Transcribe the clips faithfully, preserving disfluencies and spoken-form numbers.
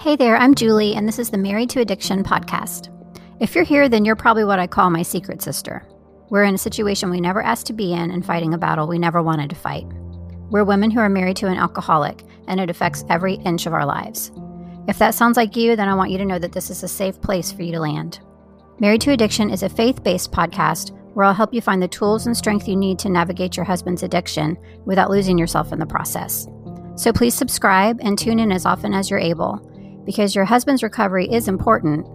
Hey there, I'm Julie, and this is the Married to Addiction podcast. If you're here, then you're probably what I call my secret sister. We're in a situation we never asked to be in and fighting a battle we never wanted to fight. We're women who are married to an alcoholic, and it affects every inch of our lives. If that sounds like you, then I want you to know that this is a safe place for you to land. Married to Addiction is a faith-based podcast where I'll help you find the tools and strength you need to navigate your husband's addiction without losing yourself in the process. So please subscribe and tune in as often as you're able, because your husband's recovery is important,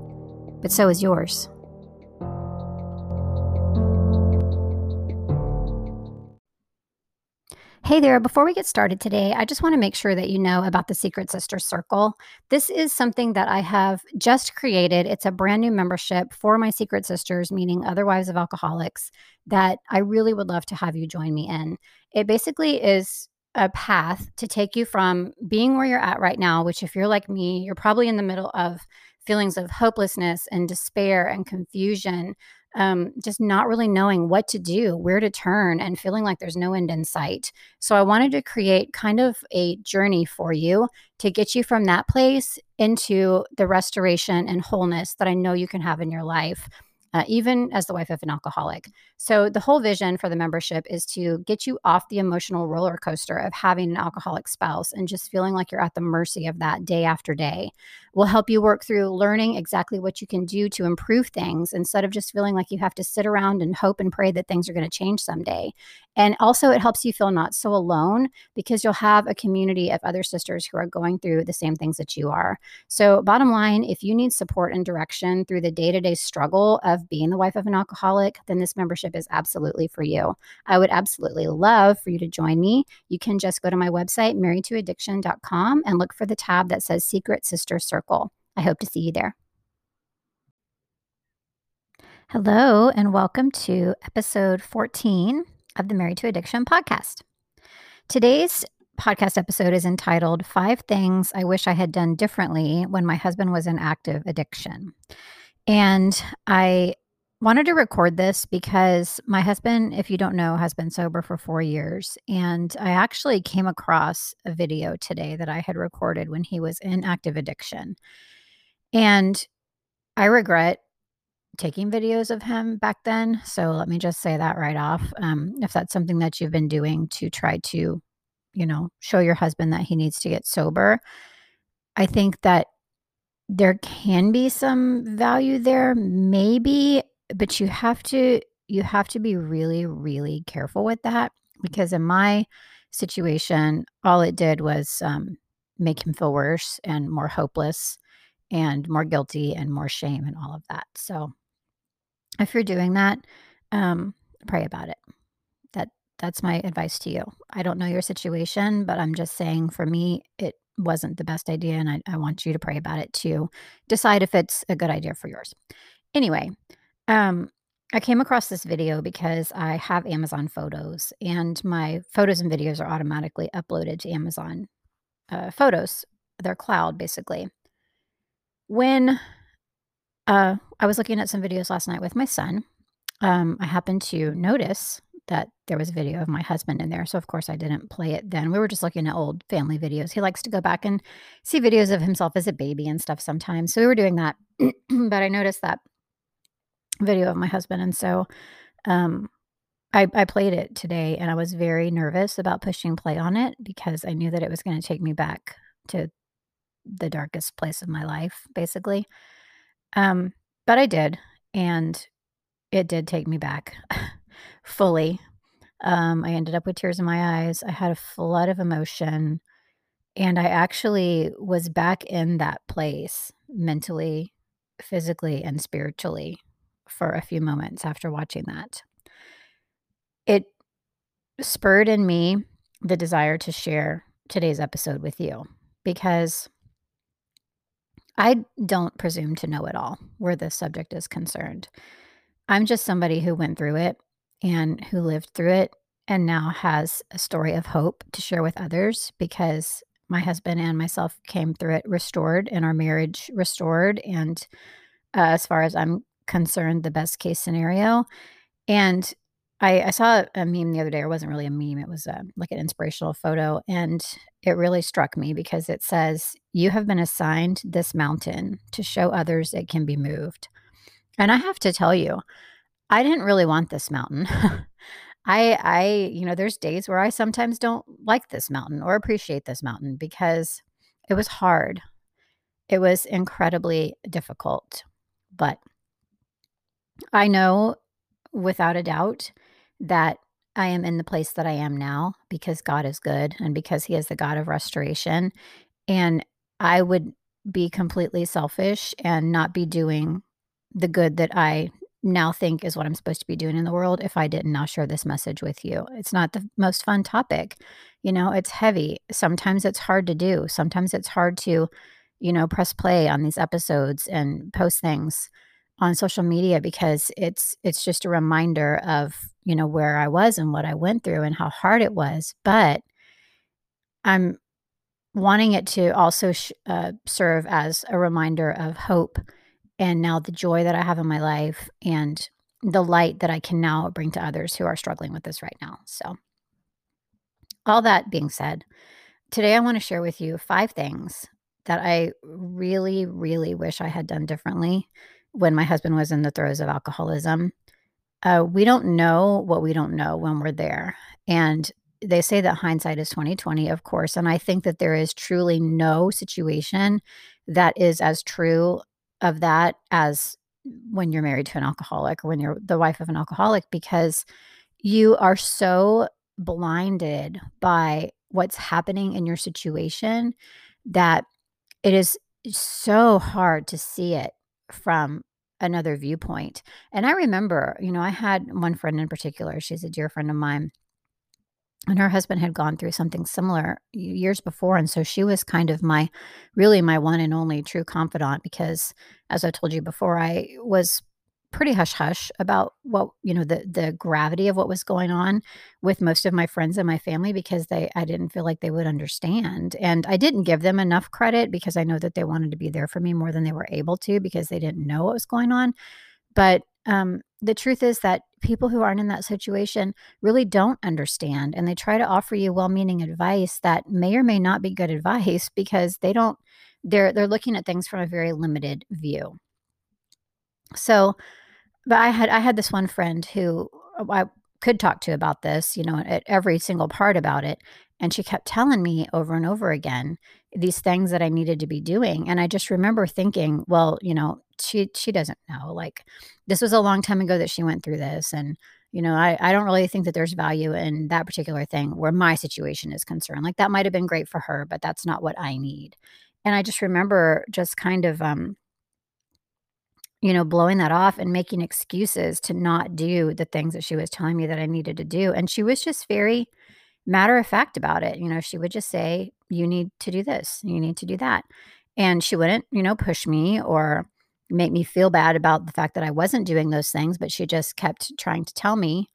but so is yours. Hey there, before we get started today, I just want to make sure that you know about the Secret Sisters Circle. This is something that I have just created. It's a brand new membership for my Secret Sisters, meaning other wives of alcoholics, that I really would love to have you join me in. It basically is a path to take you from being where you're at right now, which if you're like me, you're probably in the middle of feelings of hopelessness and despair and confusion, um, just not really knowing what to do, where to turn, and feeling like there's no end in sight. So I wanted to create kind of a journey for you to get you from that place into the restoration and wholeness that I know you can have in your life. Uh, even as the wife of an alcoholic. So the whole vision for the membership is to get you off the emotional roller coaster of having an alcoholic spouse and just feeling like you're at the mercy of that day after day. We'll help you work through learning exactly what you can do to improve things instead of just feeling like you have to sit around and hope and pray that things are going to change someday. And also it helps you feel not so alone because you'll have a community of other sisters who are going through the same things that you are. So bottom line, if you need support and direction through the day-to-day struggle of being the wife of an alcoholic, then this membership is absolutely for you. I would absolutely love for you to join me. You can just go to my website, married to addiction dot com, and look for the tab that says Secret Sisters Circle. I hope to see you there. Hello, and welcome to episode fourteen of the Married to Addiction podcast. Today's podcast episode is entitled Five Things I Wish I Had Done Differently When My Husband Was in Active Addiction. And I wanted to record this because my husband, if you don't know, has been sober for four years. And I actually came across a video today that I had recorded when he was in active addiction. And I regret taking videos of him back then. So let me just say that right off. Um, if that's something that you've been doing to try to, you know, show your husband that he needs to get sober, I think that there can be some value there, maybe, but you have to you have to be really, really careful with that, because in my situation, all it did was um, make him feel worse and more hopeless and more guilty and more shame and all of that. So if you're doing that, um, pray about it. That that's my advice to you. I don't know your situation, but I'm just saying for me, it wasn't the best idea, and I, I want you to pray about it to decide if it's a good idea for yours. Anyway, um, I came across this video because I have Amazon photos, and my photos and videos are automatically uploaded to Amazon uh, photos, their cloud, basically. When uh, I was looking at some videos last night with my son, um, I happened to notice that there was a video of my husband in there. So of course I didn't play it then. We were just looking at old family videos. He likes to go back and see videos of himself as a baby and stuff sometimes. So we were doing that, but I noticed that video of my husband. And so um, I, I played it today, and I was very nervous about pushing play on it because I knew that it was going to take me back to the darkest place of my life, basically. Um, but I did. And it did take me back. Fully. Um, I ended up with tears in my eyes. I had a flood of emotion, and I actually was back in that place mentally, physically, and spiritually for a few moments after watching that. It spurred in me the desire to share today's episode with you, because I don't presume to know it all where this subject is concerned. I'm just somebody who went through it and who lived through it and now has a story of hope to share with others, because my husband and myself came through it restored, and our marriage restored, and uh, as far as I'm concerned, the best case scenario. And I, I saw a meme the other day, or it wasn't really a meme. It was a, like an inspirational photo. And it really struck me because it says, "You have been assigned this mountain to show others it can be moved." And I have to tell you, I didn't really want this mountain. I, I, you know, there's days where I sometimes don't like this mountain or appreciate this mountain because it was hard. It was incredibly difficult. But I know without a doubt that I am in the place that I am now because God is good and because He is the God of restoration. And I would be completely selfish and not be doing the good that I now think is what I'm supposed to be doing in the world if I didn't now share this message with you. It's not the most fun topic. You know, it's heavy. Sometimes it's hard to do. Sometimes it's hard to, you know, press play on these episodes and post things on social media because it's it's just a reminder of, you know, where I was and what I went through and how hard it was. But I'm wanting it to also sh- uh, serve as a reminder of hope and now the joy that I have in my life and the light that I can now bring to others who are struggling with this right now. So all that being said, today I want to share with you five things that I really, really wish I had done differently when my husband was in the throes of alcoholism. Uh, we don't know what we don't know when we're there. And they say that hindsight is twenty twenty, of course. And I think that there is truly no situation that is as true of that as when you're married to an alcoholic or when you're the wife of an alcoholic, because you are so blinded by what's happening in your situation that it is so hard to see it from another viewpoint. And I remember, you know, I had one friend in particular, she's a dear friend of mine, and her husband had gone through something similar years before. And so she was kind of my, really my one and only true confidant, because as I told you before, I was pretty hush hush about what, you know, the, the gravity of what was going on with most of my friends and my family, because they, I didn't feel like they would understand. And I didn't give them enough credit because I know that they wanted to be there for me more than they were able to because they didn't know what was going on. But um, the truth is that people who aren't in that situation really don't understand. And they try to offer you well-meaning advice that may or may not be good advice because they don't, they're, they're looking at things from a very limited view. So, but I had, I had this one friend who I could talk to about this, you know, at every single part about it. And she kept telling me over and over again, these things that I needed to be doing. And I just remember thinking, well, you know, she, she doesn't know, like, this was a long time ago that she went through this. And, you know, I, I don't really think that there's value in that particular thing where my situation is concerned. Like, that might've been great for her, but that's not what I need. And I just remember just kind of, um, you know, blowing that off and making excuses to not do the things that she was telling me that I needed to do. And she was just very matter of fact about it. You know, she would just say, you need to do this, you need to do that. And she wouldn't, you know, push me or make me feel bad about the fact that I wasn't doing those things, but she just kept trying to tell me,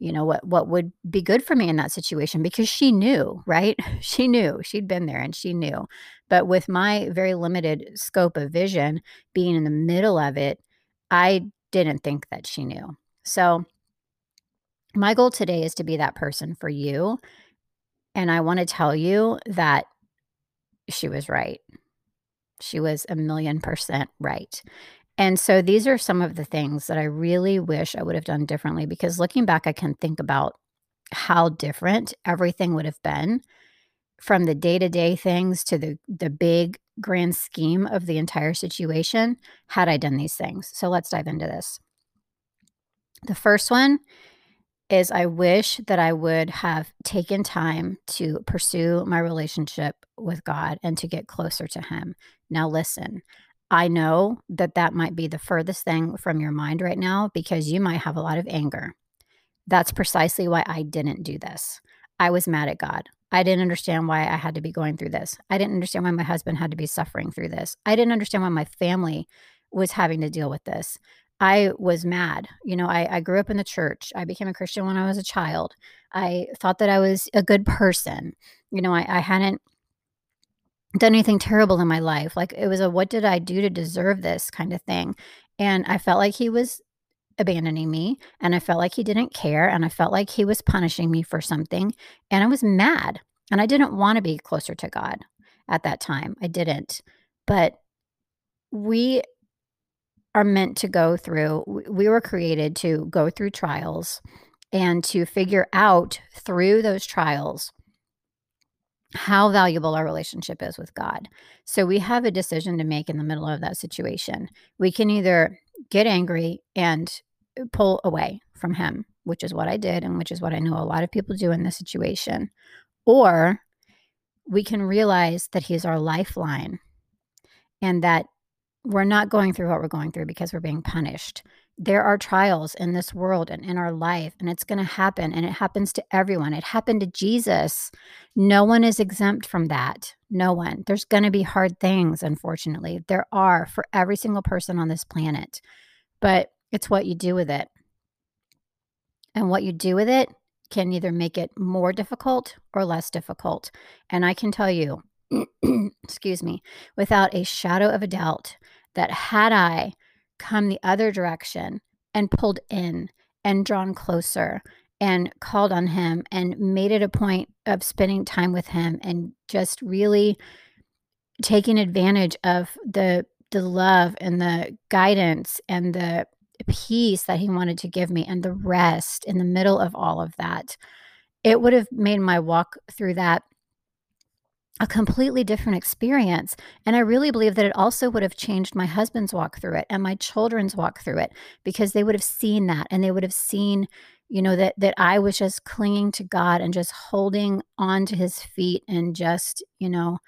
you know, what, what would be good for me in that situation, because she knew, right? She knew, she'd been there and she knew. But with my very limited scope of vision, being in the middle of it, I didn't think that she knew. So my goal today is to be that person for you. And I want to tell you that she was right. She was a million percent right. And so these are some of the things that I really wish I would have done differently, because looking back, I can think about how different everything would have been, from the day-to-day things to the, the big grand scheme of the entire situation, had I done these things. So let's dive into this. The first one is, I wish that I would have taken time to pursue my relationship with God and to get closer to Him. Now listen, I know that that might be the furthest thing from your mind right now, because you might have a lot of anger. That's precisely why I didn't do this. I was mad at God. I didn't understand why I had to be going through this. I didn't understand why my husband had to be suffering through this. I didn't understand why my family was having to deal with this. I was mad. You know, I, I grew up in the church. I became a Christian when I was a child. I thought that I was a good person. You know, I, I hadn't done anything terrible in my life. Like, it was a, what did I do to deserve this kind of thing? And I felt like he was abandoning me, and I felt like he didn't care, and I felt like he was punishing me for something, and I was mad, and I didn't want to be closer to God at that time. I didn't. But we are meant to go through, we were created to go through trials and to figure out through those trials how valuable our relationship is with God. So we have a decision to make in the middle of that situation. We can either get angry and pull away from him, which is what I did and which is what I know a lot of people do in this situation. Or we can realize that he's our lifeline and that we're not going through what we're going through because we're being punished. There are trials in this world and in our life, and it's going to happen, and it happens to everyone. It happened to Jesus. No one is exempt from that. No one. There's going to be hard things, unfortunately. There are for every single person on this planet, but it's what you do with it. And what you do with it can either make it more difficult or less difficult. And I can tell you, excuse me, without a shadow of a doubt, that had I come the other direction and pulled in and drawn closer and called on him and made it a point of spending time with him and just really taking advantage of the the love and the guidance and the peace that he wanted to give me and the rest in the middle of all of that, it would have made my walk through that a completely different experience. And I really believe that it also would have changed my husband's walk through it and my children's walk through it, because they would have seen that, and they would have seen, you know, that that I was just clinging to God and just holding on to his feet and just, you know,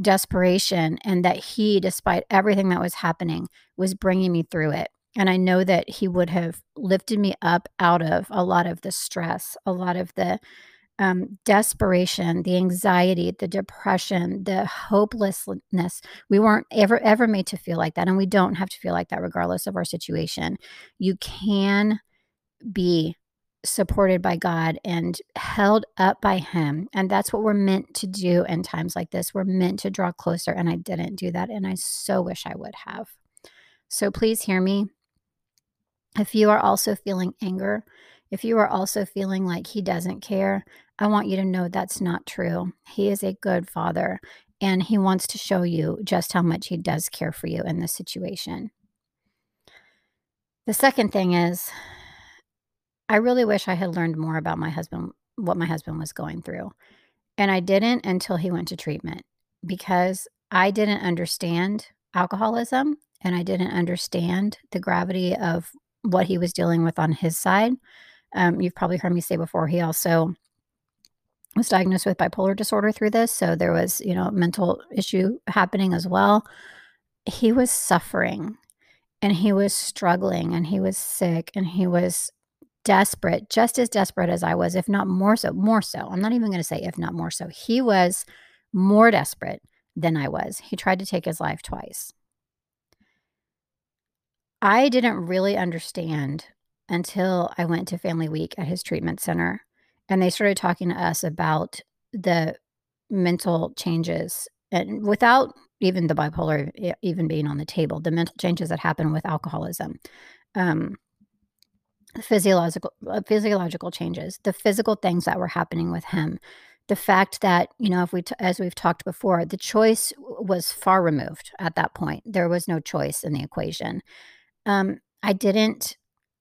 desperation, and that he, despite everything that was happening, was bringing me through it. And I know that he would have lifted me up out of a lot of the stress, a lot of the Um, desperation, the anxiety, the depression, the hopelessness. We weren't ever, ever made to feel like that. And we don't have to feel like that regardless of our situation. You can be supported by God and held up by him. And that's what we're meant to do in times like this. We're meant to draw closer. And I didn't do that. And I so wish I would have. So please hear me. If you are also feeling anger, if you are also feeling like he doesn't care, I want you to know that's not true. He is a good father, and he wants to show you just how much he does care for you in this situation. The second thing is, I really wish I had learned more about my husband, what my husband was going through. And I didn't until he went to treatment, because I didn't understand alcoholism, and I didn't understand the gravity of what he was dealing with on his side. Um, you've probably heard me say before, he also was diagnosed with bipolar disorder through this. So there was, you know, mental issue happening as well. He was suffering, and he was struggling, and he was sick, and he was desperate, just as desperate as I was, if not more so, more so. I'm not even going to say if not more so. He was more desperate than I was. He tried to take his life twice. I didn't really understand until I went to Family Week at his treatment center, and they started talking to us about the mental changes, and without even the bipolar even being on the table, the mental changes that happen with alcoholism, um, physiological uh, physiological changes, the physical things that were happening with him, the fact that, you know, if we t- as we've talked before, the choice was far removed at that point. There was no choice in the equation. Um, I didn't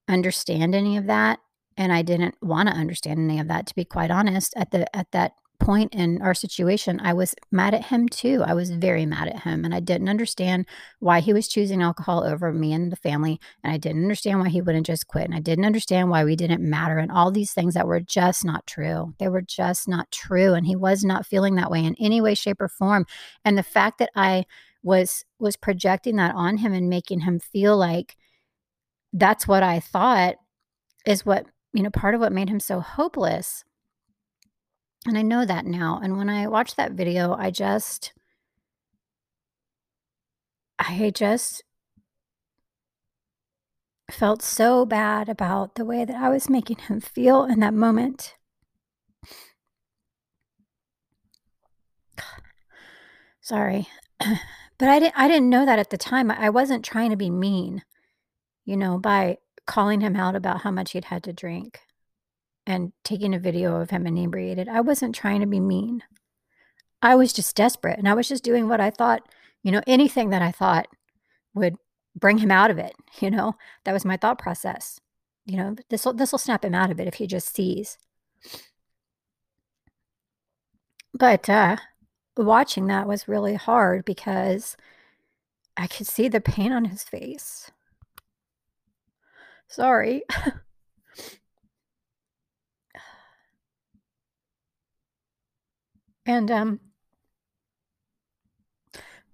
understand any of that, and I didn't want to understand any of that, to be quite honest. At the at that point in our situation, I was mad at him too. I was very mad at him, and I didn't understand why he was choosing alcohol over me and the family, and I didn't understand why he wouldn't just quit, and I didn't understand why we didn't matter, and all these things that were just not true. They were just not true, and he was not feeling that way in any way, shape, or form. And the fact that I was was projecting that on him and making him feel like that's what I thought is what, you know, part of what made him so hopeless. And I know that now. And when I watched that video, I just, I just felt so bad about the way that I was making him feel in that moment. Sorry. But I didn't, I didn't know that at the time. I wasn't trying to be mean, you know, by calling him out about how much he'd had to drink and taking a video of him inebriated. I wasn't trying to be mean. I was just desperate, and I was just doing what I thought, you know, anything that I thought would bring him out of it. You know, that was my thought process. You know, this will, this will snap him out of it if he just sees. But uh, watching that was really hard because I could see the pain on his face. Sorry. And um,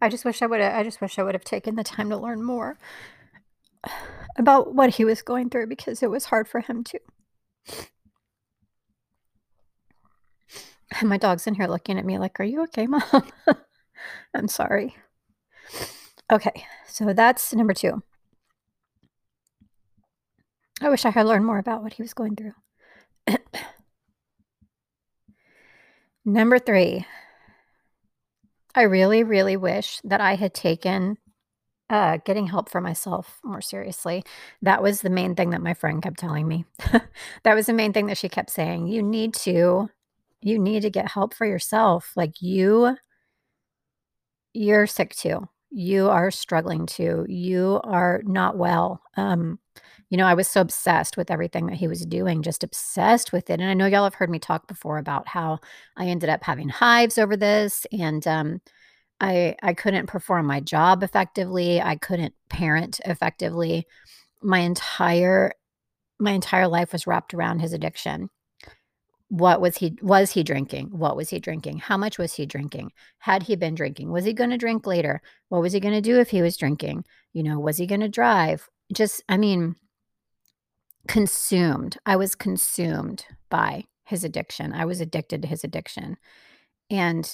I just wish I would. I just wish I would have taken the time to learn more about what he was going through, because it was hard for him too. And my dog's in here looking at me like, "Are you okay, Mom?" I'm sorry. Okay, so that's number two. I wish I had learned more about what he was going through. Number three, I really, really wish that I had taken uh, getting help for myself more seriously. That was the main thing that my friend kept telling me. That was the main thing that she kept saying. You need to, you need to get help for yourself. Like you, you're sick too. You are struggling too. You are not well. Um, you know, I was so obsessed with everything that he was doing, just obsessed with it. And I know y'all have heard me talk before about how I ended up having hives over this, and um, I I couldn't perform my job effectively. I couldn't parent effectively. My entire my entire life was wrapped around his addiction. What was he, was he drinking? What was he drinking? How much was he drinking? Had he been drinking? Was he going to drink later? What was he going to do if he was drinking? You know, was he going to drive? Just, I mean, consumed. I was consumed by his addiction. I was addicted to his addiction. And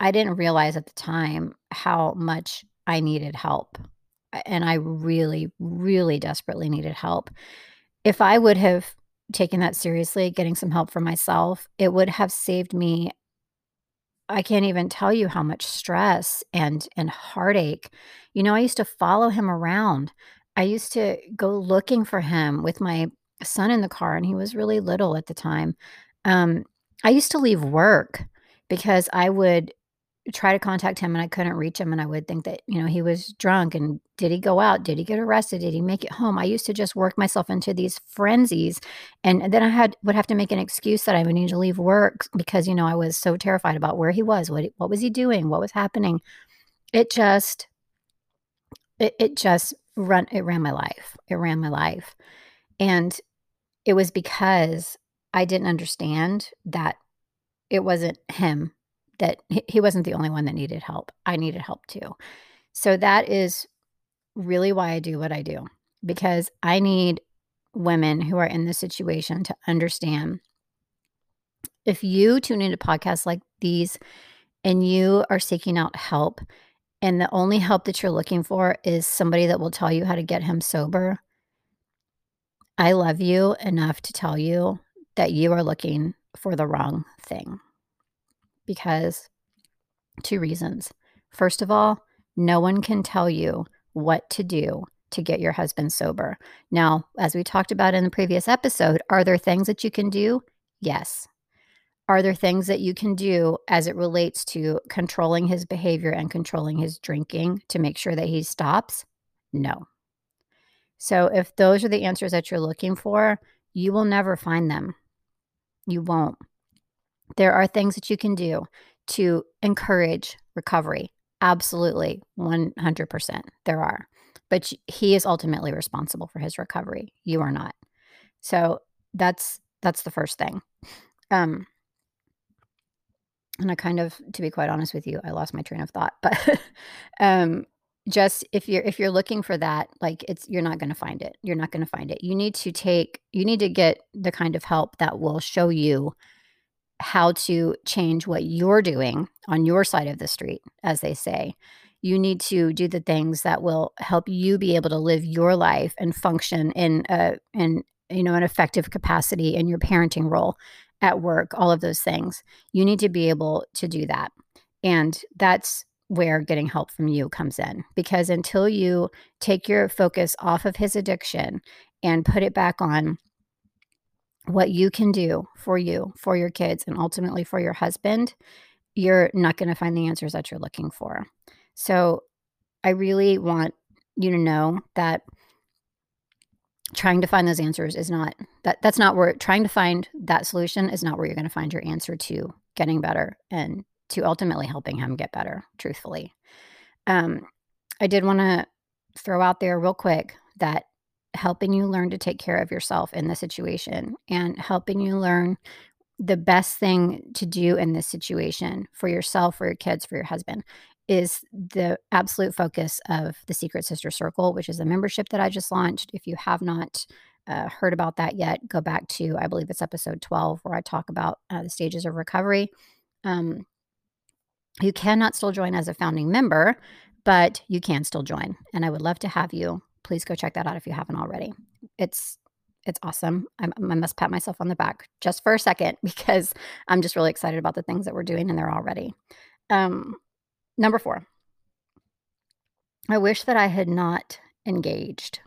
I didn't realize at the time how much I needed help. And I really, really desperately needed help. If I would have taking that seriously, getting some help for myself, it would have saved me. I can't even tell you how much stress and and heartache. You know, I used to follow him around. I used to go looking for him with my son in the car, and he was really little at the time. Um, I used to leave work because I would try to contact him and I couldn't reach him. And I would think that, you know, he was drunk, and did he go out? Did he get arrested? Did he make it home? I used to just work myself into these frenzies. And then I had would have to make an excuse that I would need to leave work because, you know, I was so terrified about where he was. What, what was he doing? What was happening? It just, it, it just run, it ran my life. It ran my life. And it was because I didn't understand that it wasn't him, that he wasn't the only one that needed help. I needed help too. So that is really why I do what I do, because I need women who are in this situation to understand. If you tune into podcasts like these and you are seeking out help, and the only help that you're looking for is somebody that will tell you how to get him sober, I love you enough to tell you that you are looking for the wrong thing. Because two reasons. First of all, no one can tell you what to do to get your husband sober. Now, as we talked about in the previous episode, are there things that you can do? Yes. Are there things that you can do as it relates to controlling his behavior and controlling his drinking to make sure that he stops? No. So if those are the answers that you're looking for, you will never find them. You won't. There are things that you can do to encourage recovery. Absolutely, one hundred percent there are. But he is ultimately responsible for his recovery. You are not. So that's that's the first thing. Um, and I kind of, to be quite honest with you, I lost my train of thought. But um, just if you're if you're looking for that, like it's you're not going to find it. You're not going to find it. You need to take. You need to get the kind of help that will show you how to change what you're doing on your side of the street, as they say. You need to do the things that will help you be able to live your life and function in a, in, you know, an effective capacity in your parenting role, at work, all of those things. You need to be able to do that. And that's where getting help from you comes in, because until you take your focus off of his addiction and put it back on what you can do for you, for your kids, and ultimately for your husband, you're not going to find the answers that you're looking for. So I really want you to know that trying to find those answers is not, that that's not where, trying to find that solution is not where you're going to find your answer to getting better and to ultimately helping him get better, truthfully. Um, I did want to throw out there real quick that helping you learn to take care of yourself in this situation and helping you learn the best thing to do in this situation for yourself, for your kids, for your husband is the absolute focus of the Secret Sister Circle, which is a membership that I just launched. If you have not uh, heard about that yet, go back to, I believe it's episode twelve, where I talk about uh, the stages of recovery. Um, you cannot still join as a founding member, but you can still join. And I would love to have you. Please go check that out if you haven't already. It's It's awesome. I'm, I must pat myself on the back just for a second because I'm just really excited about the things that we're doing and they're already. Um, number four, I wish that I had not engaged.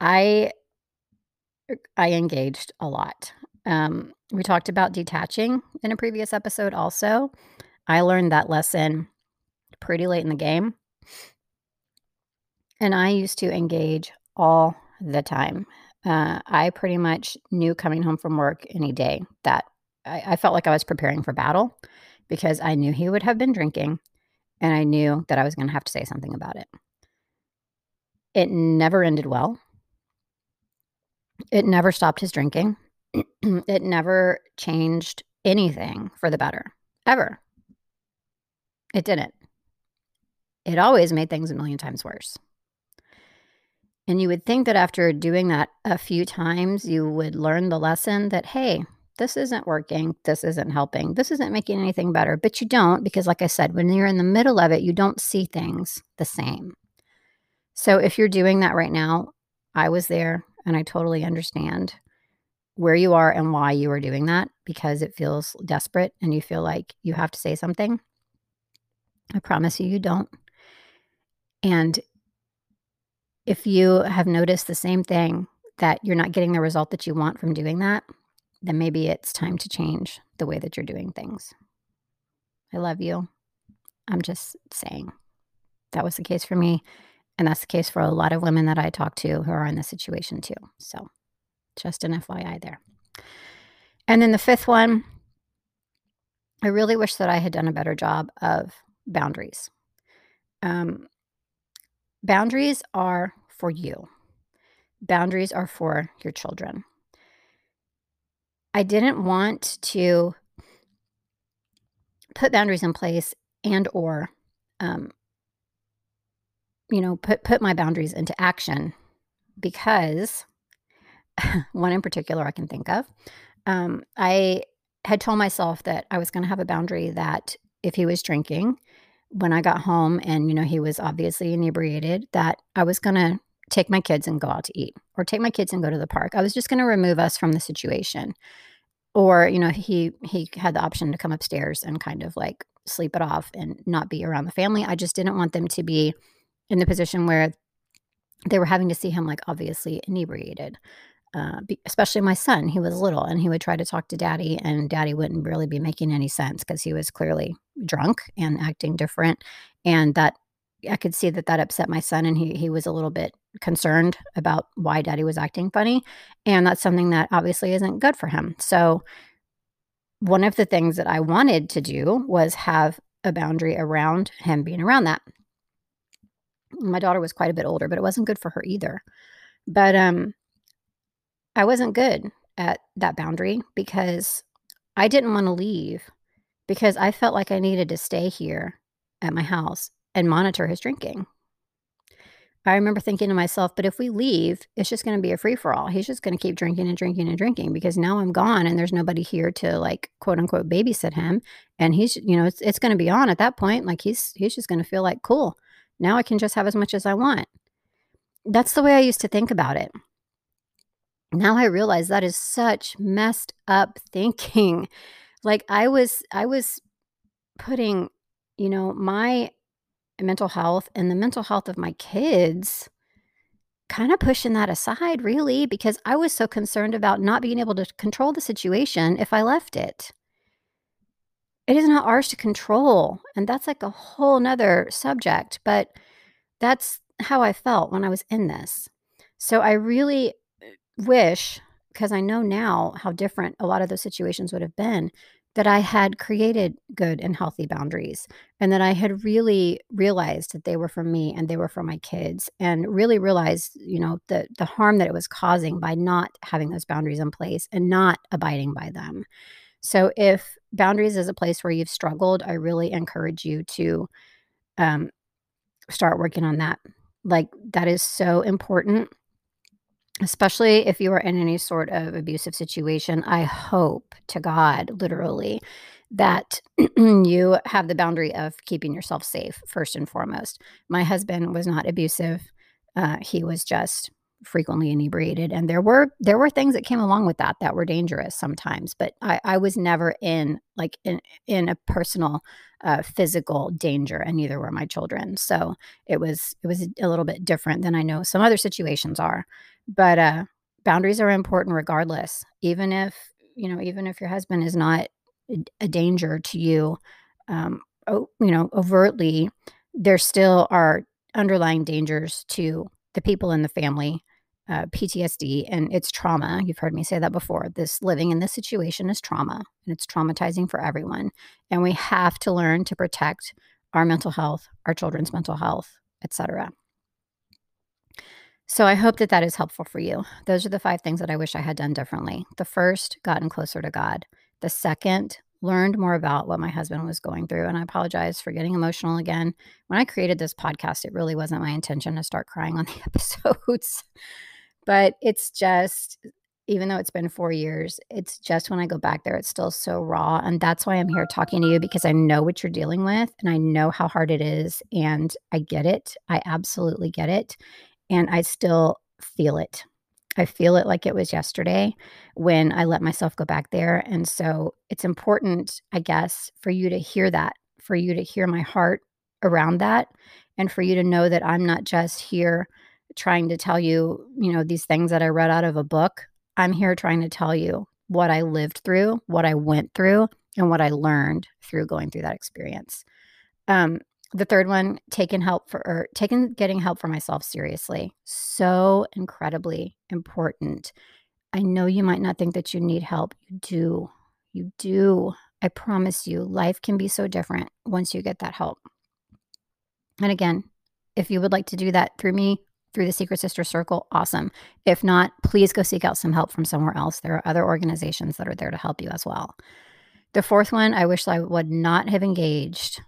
I I engaged a lot. Um, we talked about detaching in a previous episode also. I learned that lesson pretty late in the game. And I used to engage all the time. Uh, I pretty much knew coming home from work any day that I, I felt like I was preparing for battle because I knew he would have been drinking and I knew that I was going to have to say something about it. It never ended well. It never stopped his drinking. It never changed anything for the better, ever. It didn't. It always made things a million times worse. And you would think that after doing that a few times, you would learn the lesson that, hey, this isn't working. This isn't helping. This isn't making anything better. But you don't, because like I said, when you're in the middle of it, you don't see things the same. So if you're doing that right now, I was there and I totally understand where you are and why you are doing that, because it feels desperate and you feel like you have to say something. I promise you, you don't. And if you have noticed the same thing, that you're not getting the result that you want from doing that, then maybe it's time to change the way that you're doing things. I love you. I'm just saying that was the case for me. And that's the case for a lot of women that I talk to who are in this situation too. So just an F Y I there. And then the fifth one, I really wish that I had done a better job of boundaries. Um, Boundaries are for you. Boundaries are for your children. I didn't want to put boundaries in place and or, um, you know, put, put my boundaries into action because one in particular I can think of. Um, I had told myself that I was going to have a boundary that if he was drinking, when I got home and, you know, he was obviously inebriated, that I was going to take my kids and go out to eat or take my kids and go to the park. I was just going to remove us from the situation. Or, you know, he, he had the option to come upstairs and kind of like sleep it off and not be around the family. I just didn't want them to be in the position where they were having to see him like obviously inebriated, uh, especially my son. He was little and he would try to talk to daddy and daddy wouldn't really be making any sense because he was clearly drunk and acting different. And that I could see that that upset my son. And he, he was a little bit concerned about why daddy was acting funny. And that's something that obviously isn't good for him. So one of the things that I wanted to do was have a boundary around him being around that. My daughter was quite a bit older, but it wasn't good for her either. But um, I wasn't good at that boundary because I didn't want to leave because I felt like I needed to stay here at my house and monitor his drinking. I remember thinking to myself, but if we leave, it's just going to be a free-for-all. He's just going to keep drinking and drinking and drinking because now I'm gone and there's nobody here to like, quote unquote, babysit him. And he's, you know, it's, it's going to be on at that point. Like he's, he's just going to feel like, cool, now I can just have as much as I want. That's the way I used to think about it. Now I realize that is such messed up thinking. Like I was, I was putting, you know, my mental health and the mental health of my kids kind of pushing that aside, really, because I was so concerned about not being able to control the situation if I left it. It is not ours to control. And that's like a whole nother subject, but that's how I felt when I was in this. So I really wish, because I know now how different a lot of those situations would have been, that I had created good and healthy boundaries, and that I had really realized that they were for me and they were for my kids, and really realized, you know, the, the harm that it was causing by not having those boundaries in place and not abiding by them. So if boundaries is a place where you've struggled, I really encourage you to um, start working on that. Like, that is so important, especially if you are in any sort of abusive situation. I hope to God, literally, that you have the boundary of keeping yourself safe first and foremost. My husband was not abusive. Uh, he was just frequently inebriated, and there were there were things that came along with that that were dangerous sometimes, but I, I was never in like in in a personal uh physical danger, and neither were my children. So it was it was a little bit different than I know some other situations are, but uh boundaries are important regardless. Even if you know even if your husband is not a danger to you um oh, you know overtly, there still are underlying dangers to the people in the family, uh, P T S D, and it's trauma. You've heard me say that before. This living in this situation is trauma, and it's traumatizing for everyone. And we have to learn to protect our mental health, our children's mental health, et cetera. So I hope that that is helpful for you. Those are the five things that I wish I had done differently. The first, gotten closer to God. The second, learned more about what my husband was going through. And I apologize for getting emotional again. When I created this podcast, it really wasn't my intention to start crying on the episodes. But it's just, even though it's been four years, it's just when I go back there, it's still so raw. And that's why I'm here talking to you, because I know what you're dealing with and I know how hard it is. And I get it. I absolutely get it. And I still feel it. I feel it like it was yesterday when I let myself go back there. And so it's important, I guess, for you to hear that, for you to hear my heart around that, and for you to know that I'm not just here trying to tell you, you know, these things that I read out of a book. I'm here trying to tell you what I lived through, what I went through, and what I learned through going through that experience. Um, The third one, taking help for, or taking, getting help for myself seriously. So incredibly important. I know you might not think that you need help. You do. You do. I promise you, life can be so different once you get that help. And again, if you would like to do that through me, through the Secret Sisters Circle, awesome. If not, please go seek out some help from somewhere else. There are other organizations that are there to help you as well. The fourth one, I wish I would not have engaged.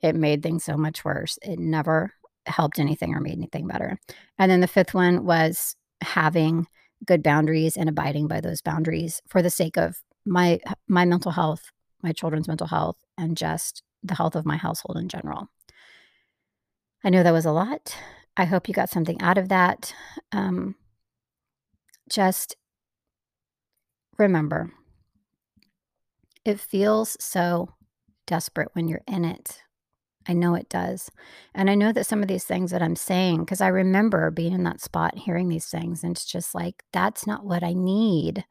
It made things so much worse. It never helped anything or made anything better. And then the fifth one was having good boundaries and abiding by those boundaries for the sake of my my mental health, my children's mental health, and just the health of my household in general. I know that was a lot. I hope you got something out of that. Um, just remember, it feels so desperate when you're in it. I know it does. And I know that some of these things that I'm saying, because I remember being in that spot, hearing these things, and it's just like, that's not what I need.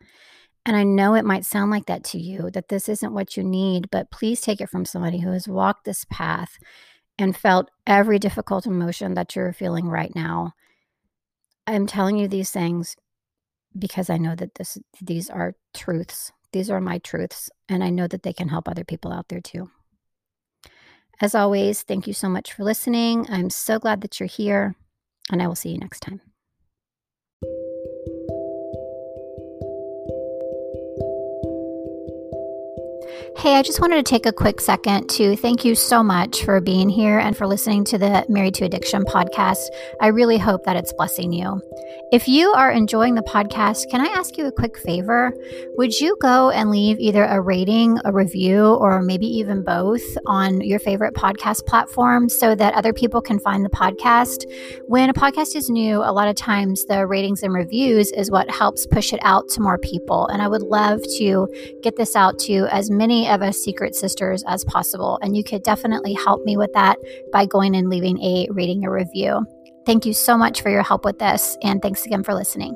And I know it might sound like that to you, that this isn't what you need, but please take it from somebody who has walked this path and felt every difficult emotion that you're feeling right now. I'm telling you these things because I know that this, these are truths. These are my truths, and I know that they can help other people out there too. As always, thank you so much for listening. I'm so glad that you're here, and I will see you next time. Hey, I just wanted to take a quick second to thank you so much for being here and for listening to the Married to Addiction podcast. I really hope that it's blessing you. If you are enjoying the podcast, can I ask you a quick favor? Would you go and leave either a rating, a review, or maybe even both on your favorite podcast platform so that other people can find the podcast? When a podcast is new, a lot of times the ratings and reviews is what helps push it out to more people. And I would love to get this out to as many of us Secret Sisters as possible. And you could definitely help me with that by going and leaving a rating, a review. Thank you so much for your help with this, and thanks again for listening.